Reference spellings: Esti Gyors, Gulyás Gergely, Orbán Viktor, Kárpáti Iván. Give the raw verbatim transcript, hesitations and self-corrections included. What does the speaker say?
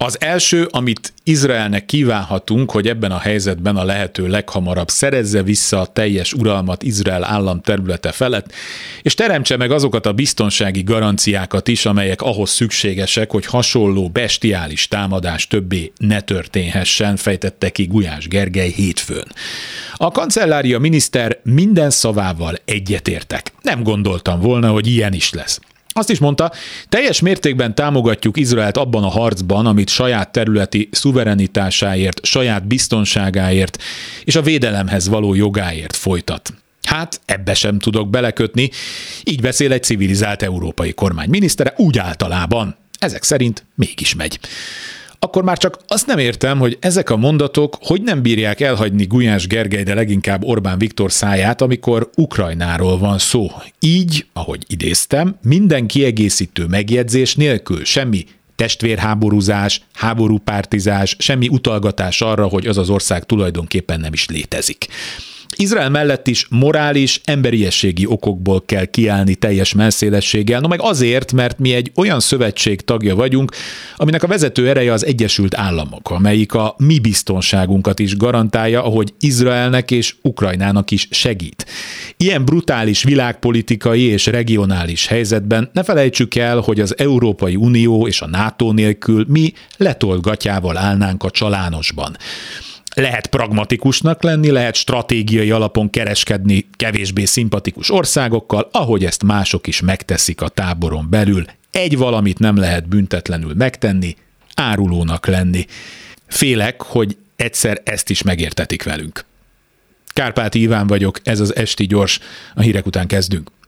Az első, amit Izraelnek kívánhatunk, hogy ebben a helyzetben a lehető leghamarabb szerezze vissza a teljes uralmat Izrael állam területe felett, és teremtse meg azokat a biztonsági garanciákat is, amelyek ahhoz szükségesek, hogy hasonló bestiális támadás többé ne történhessen, fejtette ki Gulyás Gergely hétfőn. A kancellária miniszter minden szavával egyetértek. Nem gondoltam volna, hogy ilyen is lesz. Azt is mondta, teljes mértékben támogatjuk Izraelt abban a harcban, amit saját területi szuverenitásáért, saját biztonságáért és a védelemhez való jogáért folytat. Hát ebbe sem tudok belekötni, így beszél egy civilizált európai kormány minisztere, úgy általában. Ezek szerint mégis megy. Akkor már csak azt nem értem, hogy ezek a mondatok hogy nem bírják elhagyni Gulyás Gergely, de leginkább Orbán Viktor száját, amikor Ukrajnáról van szó. Így, ahogy idéztem, minden kiegészítő megjegyzés nélkül, semmi testvérháborúzás, háborúpártizás, semmi utalgatás arra, hogy az az ország tulajdonképpen nem is létezik. Izrael mellett is morális, emberiességi okokból kell kiállni teljes mellszélességgel, no meg azért, mert mi egy olyan szövetség tagja vagyunk, aminek a vezető ereje az Egyesült Államok, amelyik a mi biztonságunkat is garantálja, ahogy Izraelnek és Ukrajnának is segít. Ilyen brutális világpolitikai és regionális helyzetben ne felejtsük el, hogy az Európai Unió és a NATO nélkül mi letolt gatyával állnánk a csalánosban. Lehet pragmatikusnak lenni, lehet stratégiai alapon kereskedni kevésbé szimpatikus országokkal, ahogy ezt mások is megteszik a táboron belül. Egy valamit nem lehet büntetlenül megtenni, árulónak lenni. Félek, hogy egyszer ezt is megértetik velünk. Kárpáti Iván vagyok, ez az Esti Gyors, a hírek után kezdünk.